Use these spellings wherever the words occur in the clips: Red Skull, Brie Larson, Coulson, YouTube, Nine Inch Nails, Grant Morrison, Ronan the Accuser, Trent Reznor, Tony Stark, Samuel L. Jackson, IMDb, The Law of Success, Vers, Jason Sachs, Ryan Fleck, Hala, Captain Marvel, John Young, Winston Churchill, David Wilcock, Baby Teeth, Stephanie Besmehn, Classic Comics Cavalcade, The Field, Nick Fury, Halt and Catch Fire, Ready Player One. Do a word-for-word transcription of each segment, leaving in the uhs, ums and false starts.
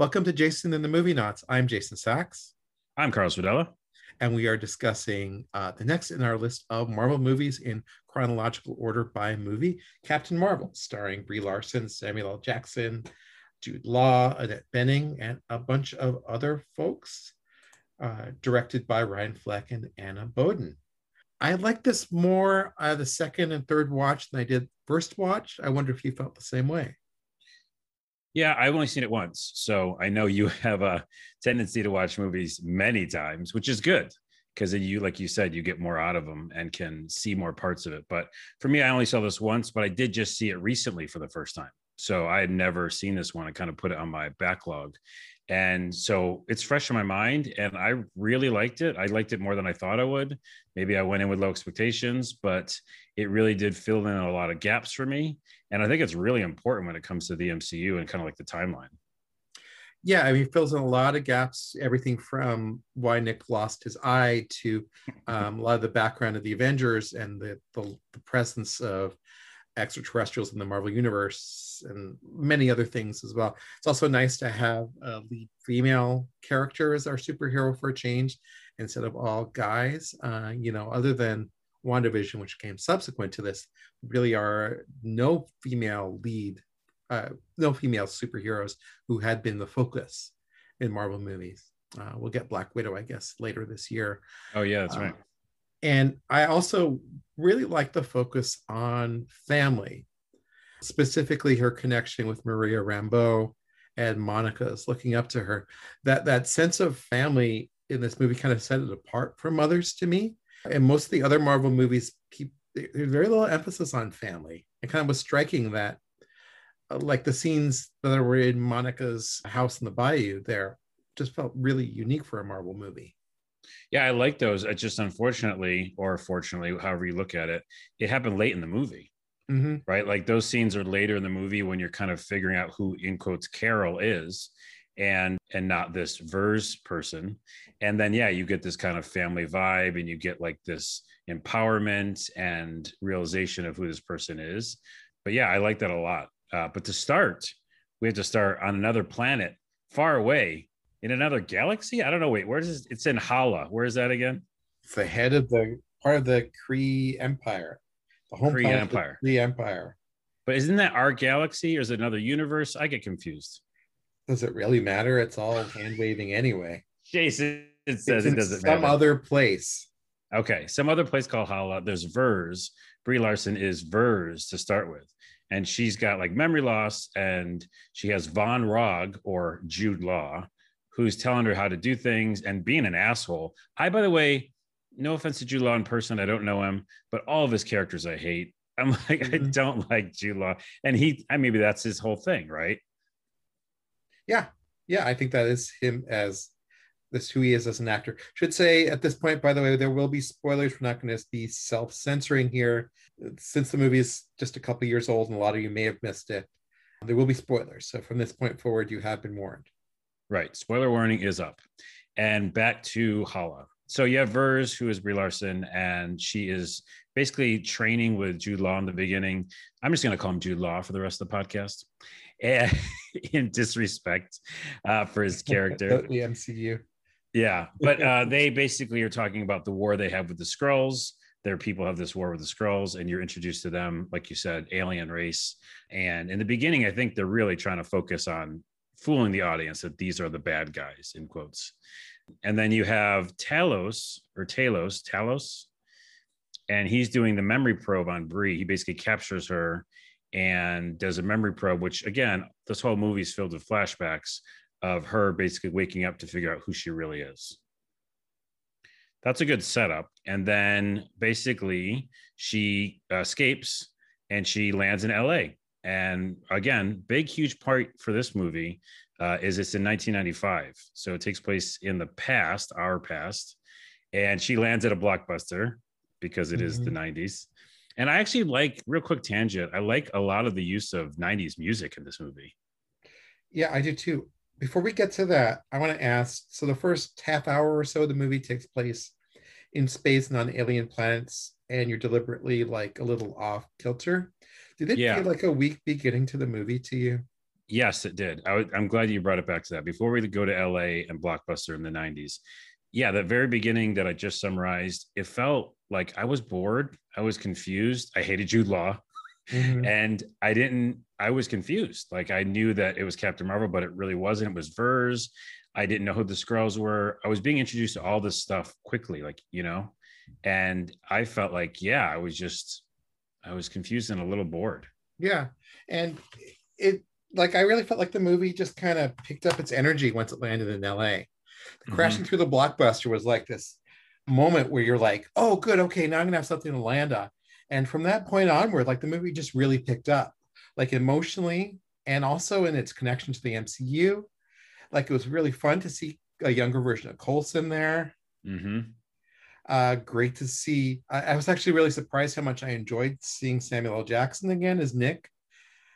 Welcome to Jason and the Movie Knots. I'm Jason Sachs. I'm Carlos Svidella. And we are discussing uh, the next in our list of Marvel movies in chronological order by movie, Captain Marvel, starring Brie Larson, Samuel L. Jackson, Jude Law, Annette Benning, and a bunch of other folks, uh, directed by Ryan Fleck and Anna Boden. I like this more uh, the second and third watch than I did first watch. I wonder if you felt the same way. Yeah, I've only seen it once, so I know you have a tendency to watch movies many times, which is good because you, like you said, you get more out of them and can see more parts of it. But for me, I only saw this once, but I did just see it recently for the first time. So I had never seen this one. I kind of put it on my backlog. And so it's fresh in my mind, and I really liked it. I liked it more than I thought I would. Maybe I went in with low expectations, but it really did fill in a lot of gaps for me. And I think it's really important when it comes to the M C U and kind of like the timeline. Yeah, I mean, it fills in a lot of gaps, everything from why Nick lost his eye to um, a lot of the background of the Avengers and the, the, the presence of extraterrestrials in the Marvel Universe and many other things as well. It's also nice to have a lead female character as our superhero for a change instead of all guys, uh, you know, other than WandaVision, which came subsequent to this. Really are no female lead, uh, no female superheroes who had been the focus in Marvel movies. Uh, we'll get Black Widow, I guess, later this year. Oh yeah, that's uh, right. And I also really like the focus on family, specifically her connection with Maria Rambeau and Monica's looking up to her. That that sense of family in this movie kind of set it apart from others to me. And most of the other Marvel movies, keep there's very little emphasis on family. It kind of was striking that, uh, like the scenes that were in Monica's house in the bayou there just felt really unique for a Marvel movie. Yeah, I like those. It's just unfortunately, or fortunately, however you look at it, it happened late in the movie, mm-hmm. right? Like those scenes are later in the movie when you're kind of figuring out who, in quotes, Carol is, and and not this Vers person. And then, yeah, you get this kind of family vibe and you get like this empowerment and realization of who this person is. But yeah, I like that a lot. Uh, but to start, we have to start on another planet far away. In another galaxy? I don't know. Wait, where is it? It's in Hala. Where is that again? It's the head of the part of the Kree Empire. The home Kree Empire. The Kree Empire. But isn't that our galaxy or is it another universe? I get confused. Does it really matter? It's all hand waving anyway. Jason, it says it doesn't matter. Some other place. Okay. Some other place called Hala. There's Vers. Brie Larson is Vers to start with. And she's got like memory loss and she has Von Rog or Jude Law, who's telling her how to do things and being an asshole. I, by the way, no offense to Jude Law in person, I don't know him, but all of his characters I hate. I'm like, mm-hmm. I don't like Jude Law. And he, I maybe that's his whole thing, right? Yeah. Yeah, I think that is him as, that's who he is as an actor. Should say at this point, by the way, there will be spoilers. We're not going to be self-censoring here. Since the movie is just a couple years old and a lot of you may have missed it, there will be spoilers. So from this point forward, you have been warned. Right. Spoiler warning is up. And back to Hala. So you have Vers, who is Brie Larson, and she is basically training with Jude Law in the beginning. I'm just going to call him Jude Law for the rest of the podcast. And in disrespect uh, for his character. The M C U. Yeah. But uh, they basically are talking about the war they have with the Skrulls. Their people have this war with the Skrulls, and you're introduced to them, like you said, alien race. And in the beginning, I think they're really trying to focus on fooling the audience that these are the bad guys, in quotes. And then you have Talos, or Talos, Talos, and he's doing the memory probe on Brie. He basically captures her and does a memory probe, which again, this whole movie is filled with flashbacks of her basically waking up to figure out who she really is. That's a good setup. And then basically she escapes and she lands in L A. And again, big, huge part for this movie uh, is it's in nineteen ninety-five. So it takes place in the past, our past. And she lands at a Blockbuster because it mm-hmm. is the nineties. And I actually like, real quick tangent, I like a lot of the use of nineties music in this movie. Yeah, I do too. Before we get to that, I want to ask, so the first half hour or so of the movie takes place in space and on alien planets, and you're deliberately like a little off kilter. Did it yeah. feel like a weak beginning to the movie to you? Yes, it did. I w- I'm glad you brought it back to that. Before we go to L A and Blockbuster in the nineties, yeah, the very beginning that I just summarized, it felt like I was bored. I was confused. I hated Jude Law. Mm-hmm. And I didn't, I was confused. Like, I knew that it was Captain Marvel, but it really wasn't. It was Vers. I didn't know who the Skrulls were. I was being introduced to all this stuff quickly, like, you know, and I felt like, yeah, I was just, I was confused and a little bored. Yeah. And it, like, I really felt like the movie just kind of picked up its energy once it landed in L A. The crashing mm-hmm. through the blockbuster was like this moment where you're like, oh, good. Okay. Now I'm going to have something to land on. And from that point onward, like, the movie just really picked up, like, emotionally, and also in its connection to the M C U. Like, it was really fun to see a younger version of Coulson there. Mm-hmm. Uh, great to see. I, I was actually really surprised how much I enjoyed seeing Samuel L. Jackson again as Nick,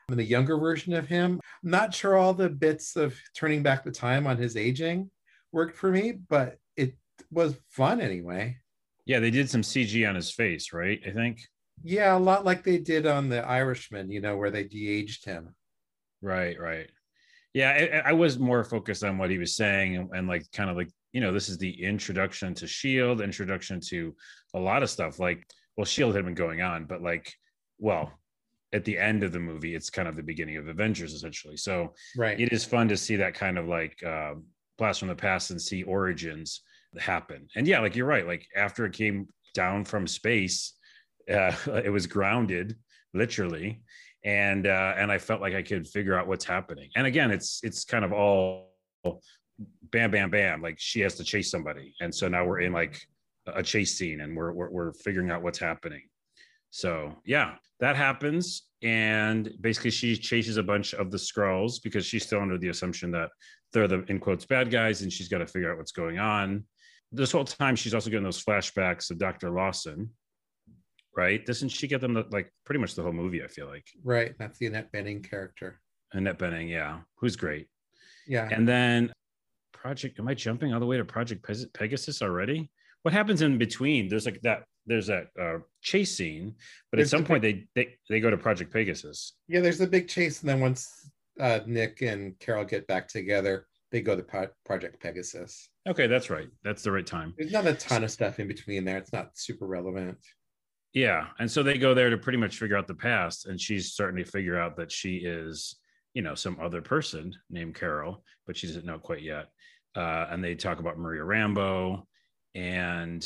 and the younger version of him. I'm not sure all the bits of turning back the time on his aging worked for me, but it was fun anyway. Yeah, they did some C G on his face, right? I think. Yeah, a lot like they did on The Irishman, you know, where they de-aged him. Right, right. Yeah, I, I was more focused on what he was saying and, and like, kind of like, you know, this is the introduction to S H I E L D, introduction to a lot of stuff. Like, well, S H I E L D had been going on, but like, well, at the end of the movie, it's kind of the beginning of Avengers, essentially. So right. It is fun to see that kind of like uh, blast from the past and see origins happen. And yeah, like, you're right. Like, after it came down from space, Uh, it was grounded literally, and uh, and I felt like I could figure out what's happening. And again, it's it's kind of all bam, bam, bam. Like, she has to chase somebody, and so now we're in like a chase scene, and we're we're, we're figuring out what's happening. So yeah, that happens, and basically she chases a bunch of the Skrulls because she's still under the assumption that they're the in quotes bad guys, and she's got to figure out what's going on. This whole time, she's also getting those flashbacks of Doctor Lawson. Right? Doesn't she get them the, like, pretty much the whole movie, I feel like. Right. That's the Annette Benning character. Annette Benning, yeah. Who's great. Yeah. And then Project, am I jumping all the way to Project Pegasus already? What happens in between? There's like that, there's that uh, chase scene, but there's at some the, point they, they they go to Project Pegasus. Yeah, there's the big chase. And then once uh, Nick and Carol get back together, they go to Pro- Project Pegasus. Okay, that's right. That's the right time. There's not a ton so, of stuff in between there. It's not super relevant. Yeah. And so they go there to pretty much figure out the past. And she's starting to figure out that she is, you know, some other person named Carol, but she doesn't know quite yet. Uh, and they talk about Maria Rambeau. And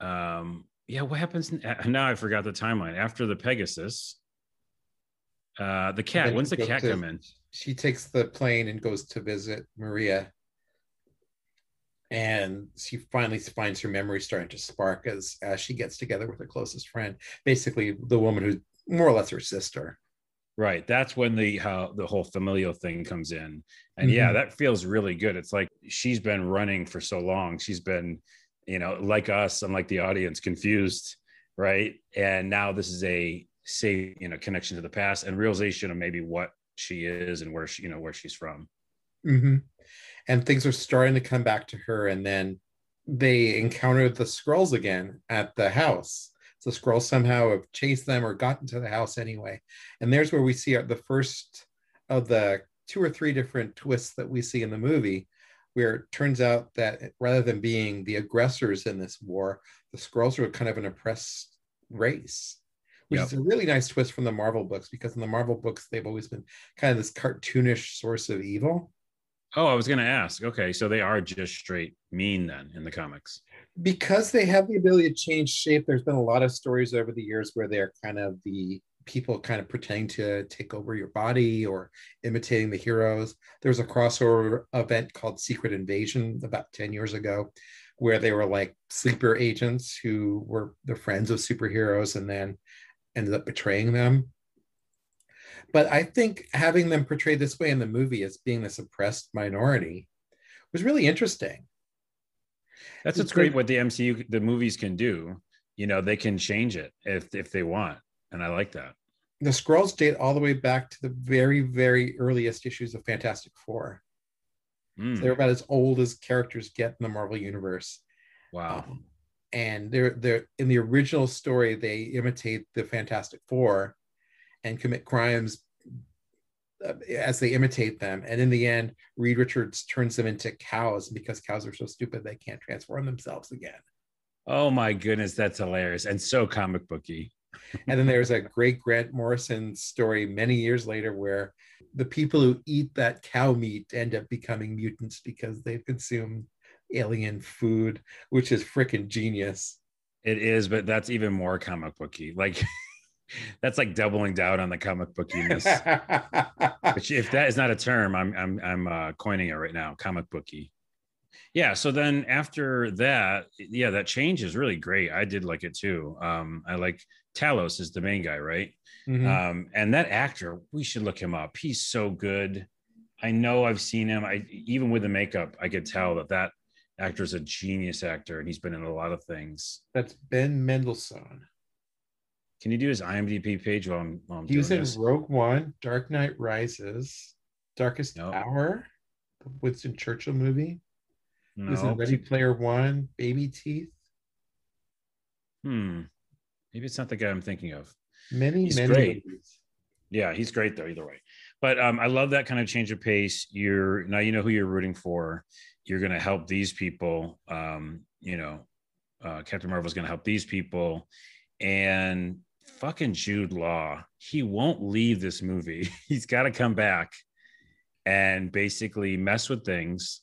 um, yeah, what happens? Now I forgot the timeline. After the Pegasus, uh, the cat, when's the cat to, come in? She takes the plane and goes to visit Maria. And she finally finds her memory starting to spark as, as she gets together with her closest friend, basically the woman who's more or less her sister. Right. That's when the how the whole familial thing comes in. And mm-hmm. yeah, that feels really good. It's like she's been running for so long. She's been, you know, like us and like the audience, confused. Right. And now this is a safe, you know, connection to the past and realization of maybe what she is and where she, you know, where she's from. Mm-hmm. And things are starting to come back to her. And then they encounter the Skrulls again at the house. So Skrulls somehow have chased them or gotten to the house anyway. And there's where we see the first of the two or three different twists that we see in the movie, where it turns out that rather than being the aggressors in this war, the Skrulls are kind of an oppressed race, which yep. is a really nice twist from the Marvel books, because in the Marvel books, they've always been kind of this cartoonish source of evil. Oh, I was going to ask. Okay, so they are just straight mean then in the comics. Because they have the ability to change shape, there's been a lot of stories over the years where they're kind of the people kind of pretending to take over your body or imitating the heroes. There was a crossover event called Secret Invasion about ten years ago, where they were like sleeper agents who were the friends of superheroes and then ended up betraying them. But I think having them portrayed this way in the movie as being this oppressed minority was really interesting. That's what's great what the M C U, the movies can do. You know, they can change it if if they want. And I like that. The Skrulls date all the way back to the very, very earliest issues of Fantastic Four. Mm. So they're about as old as characters get in the Marvel Universe. Wow. Um, and they're they're in the original story, they imitate the Fantastic Four and commit crimes uh, as they imitate them. And in the end, Reed Richards turns them into cows, because cows are so stupid they can't transform themselves again. Oh my goodness, that's hilarious and so comic booky. And then there's a great Grant Morrison story many years later where the people who eat that cow meat end up becoming mutants because they've consumed alien food, which is freaking genius. It is, but that's even more comic booky. Like that's like doubling down on the comic bookiness. Which, if that is not a term, I'm I'm I'm uh, coining it right now. Comic booky. Yeah. So then after that, yeah, that change is really great. I did like it too. Um, I like Talos is the main guy, right? Mm-hmm. Um, and that actor, we should look him up. He's so good. I know I've seen him. I even with the makeup, I could tell that that actor is a genius actor, and he's been in a lot of things. That's Ben Mendelssohn. Can you do his IMDb page while I'm, while I'm doing this? He was in Rogue One, Dark Knight Rises, Darkest nope. Hour, the Winston Churchill movie. No. He was in Ready Player One, Baby Teeth. Hmm. Maybe it's not the guy I'm thinking of. Many, he's many. Great. Yeah, he's great though, either way. But um, I love that kind of change of pace. You're now you know who you're rooting for. You're going to help these people. Um, you know, uh, Captain Marvel is going to help these people. And fucking Jude Law, he won't leave this movie. He's got to come back and basically mess with things.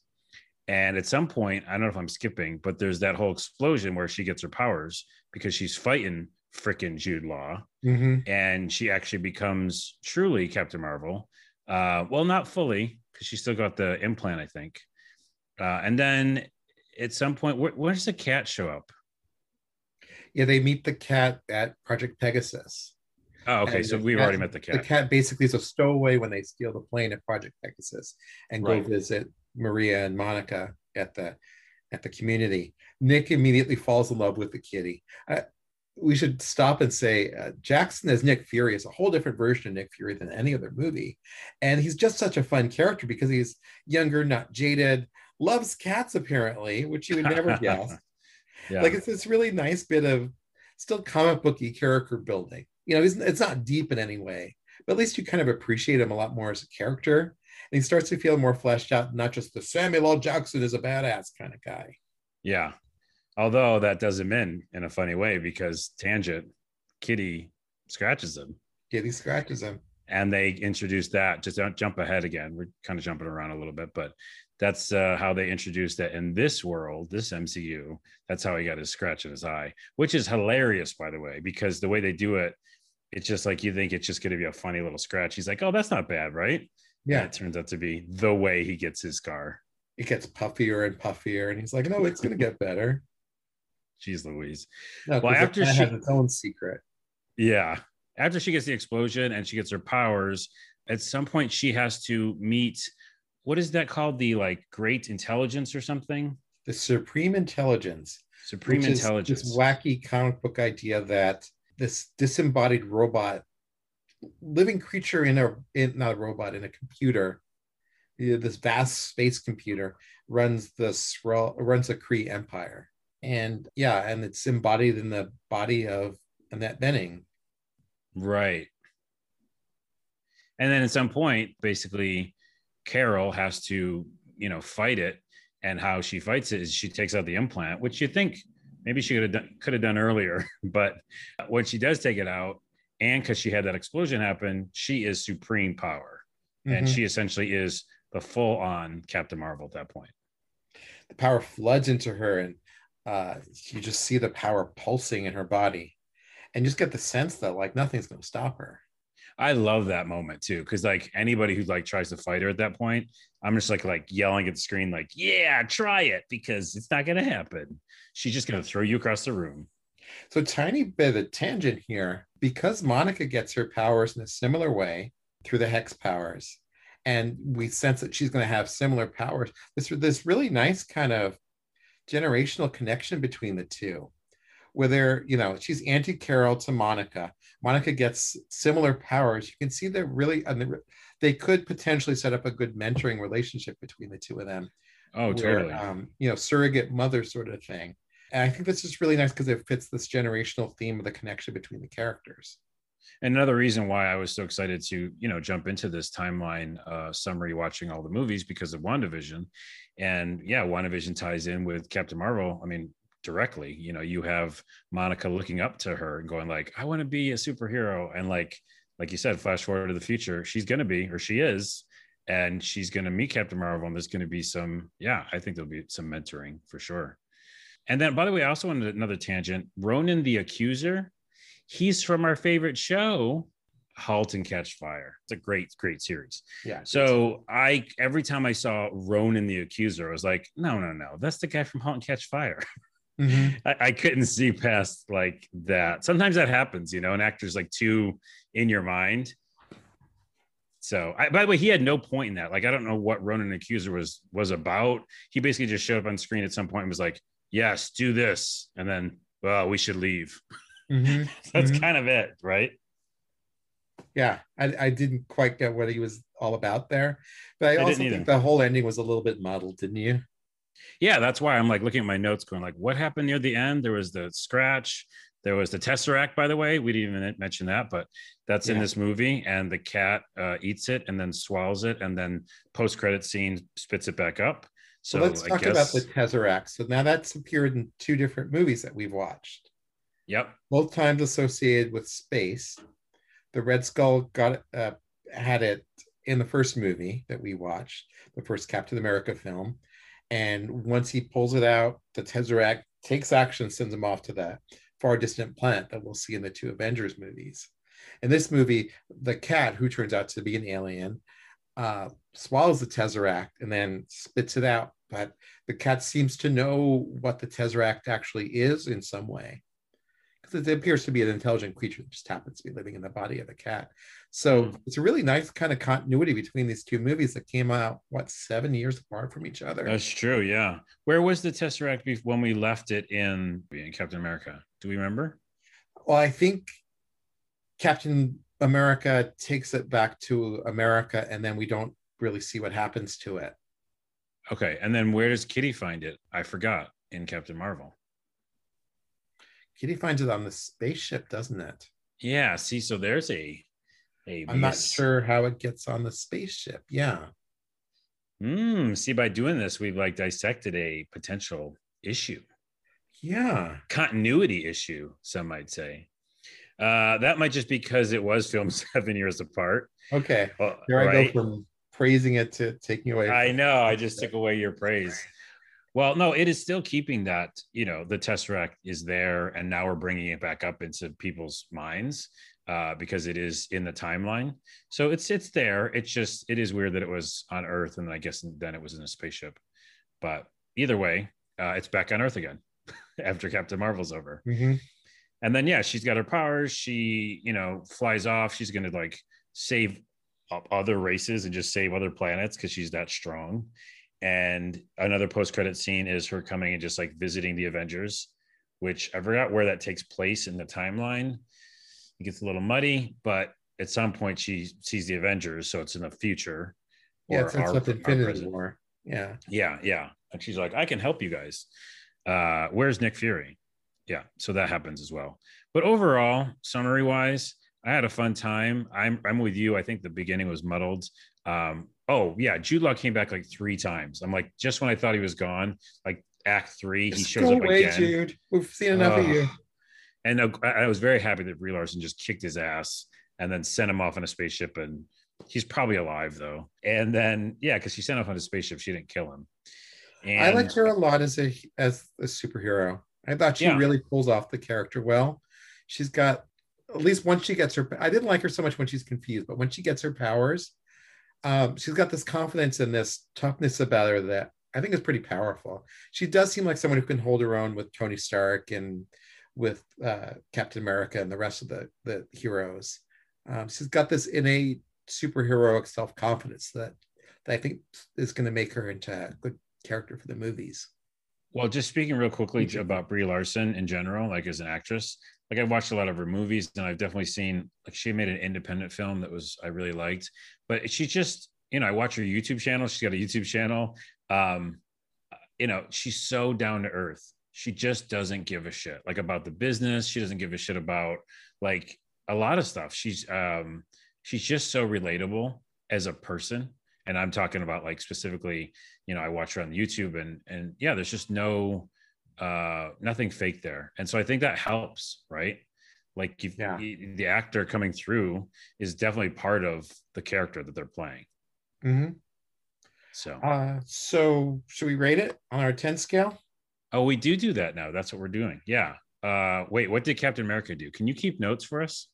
And at some point, I don't know if I'm skipping, but there's that whole explosion where she gets her powers because she's fighting frickin' Jude Law. Mm-hmm. And she actually becomes truly Captain Marvel. Uh, well, not fully, because she's still got the implant, I think. Uh, and then at some point, wh- where does the cat show up? Yeah, they meet the cat at Project Pegasus. Oh, okay. And so we've cat, already met the cat. The cat basically is a stowaway when they steal the plane at Project Pegasus and right. go visit Maria and Monica at the at the community. Nick immediately falls in love with the kitty. Uh, we should stop and say uh, Jackson as Nick Fury is a whole different version of Nick Fury than any other movie, and he's just such a fun character because he's younger, not jaded, loves cats apparently, which you would never guess. Yeah. Like it's this really nice bit of still comic booky character building. You know, it's, it's not deep in any way, but at least you kind of appreciate him a lot more as a character. And he starts to feel more fleshed out, not just the Samuel L. Jackson is a badass kind of guy. Yeah. Although that does him in in a funny way because tangent, Kitty scratches him. Kitty scratches him. And they introduce that, just don't jump ahead again. We're kind of jumping around a little bit, but that's uh, how they introduced that in this world, this M C U. That's how he got his scratch in his eye, which is hilarious, by the way, because the way they do it, it's just like you think it's just going to be a funny little scratch. He's like, oh, that's not bad, right? Yeah, and it turns out to be the way he gets his scar. It gets puffier and puffier, and he's like, "No, it's going to get better." Jeez Louise! No, well, after she has its own secret, yeah. After she gets the explosion and she gets her powers, at some point she has to meet. What is that called? The like great intelligence or something? The supreme intelligence. Supreme intelligence. This wacky comic book idea that this disembodied robot. Living creature in a in, not a robot in a computer, you know, this vast space computer runs the Skrull runs the Kree empire, and yeah, and it's embodied in the body of Annette Benning, right? And then at some point, basically, Carol has to you know fight it, and how she fights it is she takes out the implant, which you think maybe she could have done, could have done earlier, but when she does take it out. And because she had that explosion happen, she is supreme power. Mm-hmm. And she essentially is the full-on Captain Marvel at that point. The power floods into her, and uh, you just see the power pulsing in her body. And you just get the sense that, like, nothing's going to stop her. I love that moment, too, because, like, anybody who, like, tries to fight her at that point, I'm just, like, like yelling at the screen, like, yeah, try it, because it's not going to happen. She's just going to throw you across the room. So tiny bit of tangent here, because Monica gets her powers in a similar way through the hex powers, and we sense that she's going to have similar powers. This this really nice kind of generational connection between the two, where they're, you know, she's anti-Carol to Monica. Monica gets similar powers. You can see they're really, and they're, they could potentially set up a good mentoring relationship between the two of them. Oh, where, totally. Um, you know, surrogate mother sort of thing. And I think this is really nice because it fits this generational theme of the connection between the characters. And another reason why I was so excited to, you know, jump into this timeline uh, summary, watching all the movies, because of WandaVision. And yeah, WandaVision ties in with Captain Marvel. I mean, directly, you know, you have Monica looking up to her and going like, I want to be a superhero. And like, like you said, flash forward to the future, she's going to be, or she is, and she's going to meet Captain Marvel. And there's going to be some, yeah, I think there'll be some mentoring for sure. And then, by the way, I also wanted another tangent. Ronan the Accuser, he's from our favorite show, Halt and Catch Fire. It's a great, great series. Yeah. So I, every time I saw Ronan the Accuser, I was like, no, no, no, that's the guy from Halt and Catch Fire. Mm-hmm. I, I couldn't see past like that. Sometimes that happens, you know, an actor's like too in your mind. So, I, by the way, he had no point in that. Like, I don't know what Ronan the Accuser was was about. He basically just showed up on screen at some point and was like, yes, do this. And then, well, we should leave. Mm-hmm. That's mm-hmm. kind of it, right? Yeah, I, I didn't quite get what he was all about there. But I, I also think the whole ending was a little bit muddled, didn't you? Yeah, that's why I'm like looking at my notes going like, what happened near the end? There was the scratch. There was the Tesseract, by the way. We didn't even mention that, but that's yeah. in this movie. And the cat uh, eats it and then swallows it. And then post-credit scene spits it back up. So well, let's I talk guess... about the Tesseract. So now that's appeared in two different movies that we've watched. Yep. Both times associated with space. The Red Skull got uh, had it in the first movie that we watched, the first Captain America film. And once he pulls it out, the Tesseract takes action, sends him off to the far distant planet that we'll see in the two Avengers movies. In this movie, the cat, who turns out to be an alien, uh, swallows the Tesseract and then spits it out. But the cat seems to know what the Tesseract actually is in some way, because it appears to be an intelligent creature that just happens to be living in the body of the cat. So it's a really nice kind of continuity between these two movies that came out, what, seven years apart from each other. That's true, yeah. Where was the Tesseract when we left it in, in Captain America? Do we remember? Well, I think Captain America takes it back to America, and then we don't really see what happens to it. Okay, and then where does Kitty find it? I forgot, in Captain Marvel. Kitty finds it on the spaceship, doesn't it? Yeah, see, so there's a... a I'm not sure how it gets on the spaceship, yeah. Mm, see, by doing this, we've like dissected a potential issue. Yeah. Continuity issue, some might say. Uh, that might just because it was filmed seven years apart. Okay. Well, Here I right? go from praising it to taking away. I know. I just took away your praise. Well, no, it is still keeping that, you know, the Tesseract is there, and now we're bringing it back up into people's minds uh, because it is in the timeline. So it's it's there. It's just, it is weird that it was on Earth, and I guess then it was in a spaceship. But either way, uh, it's back on Earth again after Captain Marvel's over. Mm-hmm. And then, yeah, she's got her powers. She, you know, flies off. She's going to like save up other races and just save other planets because she's that strong. And another post-credit scene is her coming and just like visiting the Avengers, which I forgot where that takes place in the timeline. It gets a little muddy, but at some point she sees the Avengers. So it's in the future. Or yeah, it's like Infinity War. Yeah. Yeah. Yeah. And she's like, I can help you guys. Uh, where's Nick Fury? Yeah, so that happens as well. But overall, summary-wise, I had a fun time. I'm I'm with you. I think the beginning was muddled. Um, oh, yeah, Jude Law came back like three times. I'm like, just when I thought he was gone, like act three, he just shows go up away, again. Jude. We've seen enough uh, of you. And uh, I was very happy that Brie Larson just kicked his ass and then sent him off on a spaceship. And he's probably alive, though. And then, yeah, because she sent him off on a spaceship. She didn't kill him. And I liked her a lot as a as a superhero. I thought she yeah. really pulls off the character well. She's got, at least once she gets her, I didn't like her so much when she's confused, but when she gets her powers, um, she's got this confidence and this toughness about her that I think is pretty powerful. She does seem like someone who can hold her own with Tony Stark and with uh, Captain America and the rest of the, the heroes. Um, she's got this innate superheroic self-confidence that, that I think is going to make her into a good character for the movies. Well, just speaking real quickly about Brie Larson in general, like as an actress, like I've watched a lot of her movies, and I've definitely seen, like she made an independent film that was, I really liked, but she just, you know, I watch her YouTube channel. She's got a YouTube channel. Um, you know, she's so down to earth. She just doesn't give a shit like about the business. She doesn't give a shit about like a lot of stuff. She's um, she's just so relatable as a person. And I'm talking about like specifically, you know, I watch her on YouTube and, and yeah, there's just no, uh, nothing fake there. And so I think that helps, right? Like you've, yeah. the actor coming through is definitely part of the character that they're playing. Mm-hmm. So, uh, so should we rate it on our ten scale? Oh, we do do that now. That's what we're doing. Yeah. Uh, wait, what did Captain America do? Can you keep notes for us?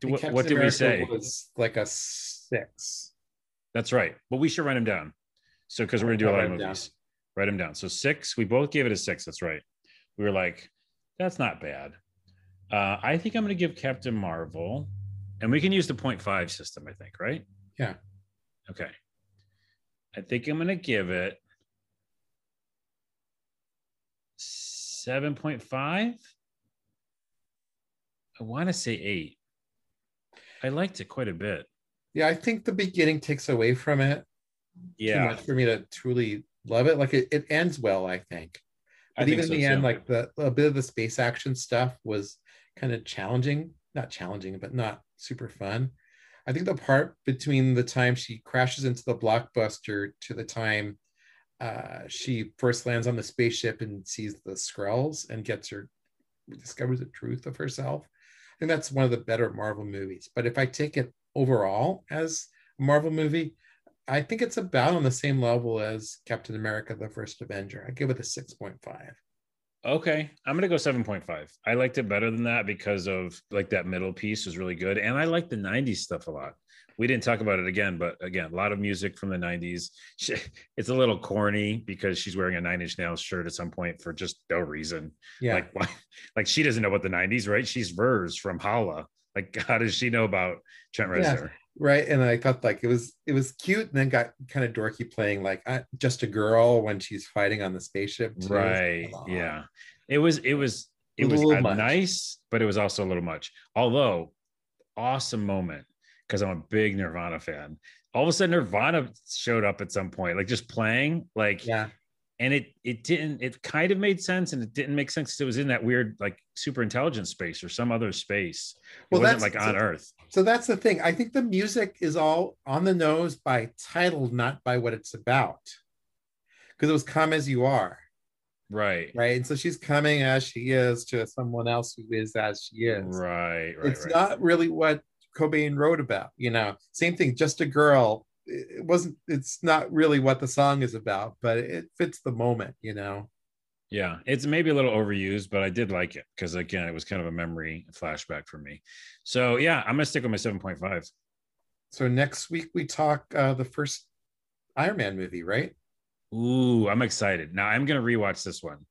Do, what what did we say? Was like a six. That's right. But we should write them down. So, because we're going to do a lot of movies. Down. Write them down. So six, we both gave it a six. That's right. We were like, that's not bad. Uh, I think I'm going to give Captain Marvel, and we can use the point five system, I think, right? Yeah. Okay. I think I'm going to give it seven point five. I want to say eight. I liked it quite a bit. Yeah, I think the beginning takes away from it yeah. too much for me to truly love it. Like it, it ends well, I think. But I even think so, in the end, too. Like the a bit of the space action stuff was kind of challenging. Not challenging, but not super fun. I think the part between the time she crashes into the blockbuster to the time uh, she first lands on the spaceship and sees the Skrulls and gets her discovers the truth of herself. I think that's one of the better Marvel movies. But if I take it overall as a Marvel movie, I think it's about on the same level as Captain America, the First Avenger. I give it a six point five. Okay. I'm going to go seven point five. I liked it better than that because of like that middle piece was really good. And I like the nineties stuff a lot. We didn't talk about it again, but again, a lot of music from the nineties. She, it's a little corny because she's wearing a Nine Inch Nails shirt at some point for just no reason. Yeah. Like, why, like she doesn't know about the nineties, right? She's Vers from Hala. Like, how does she know about Trent Reznor? Yeah, right. And I thought like it was it was cute, and then got kind of dorky playing like I, just a girl when she's fighting on the spaceship. Too. Right. Like, yeah. It was it was it a was a nice, but it was also a little much. Although, awesome moment because I'm a big Nirvana fan. All of a sudden, Nirvana showed up at some point, like just playing, like yeah. And it it didn't, it kind of made sense, and it didn't make sense because it was in that weird like super intelligent space or some other space. It well, wasn't that's, like on so, Earth. So that's the thing. I think the music is all on the nose by title, not by what it's about. Because it was Come As You Are. Right. Right. And so she's coming as she is to someone else who is as she is. Right. Right. It's right. Not really what Cobain wrote about, you know. Same thing, just a girl. It wasn't, it's not really what the song is about, but it fits the moment, you know? Yeah. It's maybe a little overused, but I did like it because again, it was kind of a memory flashback for me. So yeah, I'm going to stick with my seven point five. So next week we talk uh, the first Iron Man movie, right? Ooh, I'm excited. Now I'm going to rewatch this one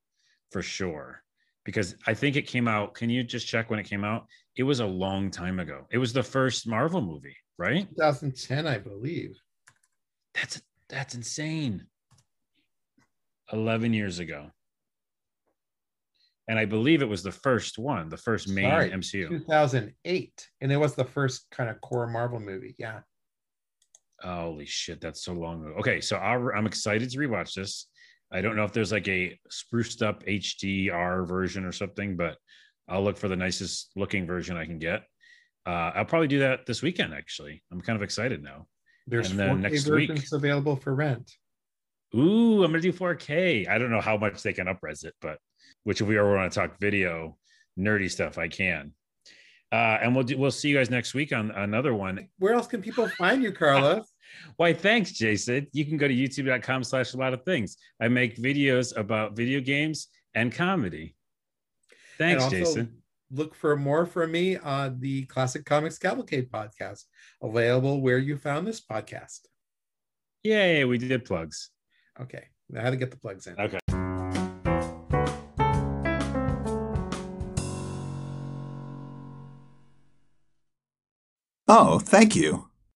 for sure because I think it came out. Can you just check when it came out? It was a long time ago. It was the first Marvel movie, right? twenty ten, I believe. That's that's insane. eleven years ago. And I believe it was the first one, the first main Sorry, M C U. two thousand eight. And it was the first kind of core Marvel movie. Yeah. Holy shit, that's so long ago. Okay, so I'll, I'm excited to rewatch this. I don't know if there's like a spruced up H D R version or something, but I'll look for the nicest looking version I can get. Uh, I'll probably do that this weekend, actually. I'm kind of excited now. There's and then four K next versions week available for rent. Ooh, I'm going to do four K. I don't know how much they can up-res it, but which if we ever want to talk video, nerdy stuff, I can. Uh, and we'll do, we'll see you guys next week on another one. Where else can people find you, Carlos? Why, thanks, Jason. You can go to youtube.com slash a lot of things. I make videos about video games and comedy. Thanks, and also Jason. Look for more from me on the Classic Comics Cavalcade podcast, available where you found this podcast. Yay, we did plugs. Okay, I had to get the plugs in. Okay. Oh, thank you.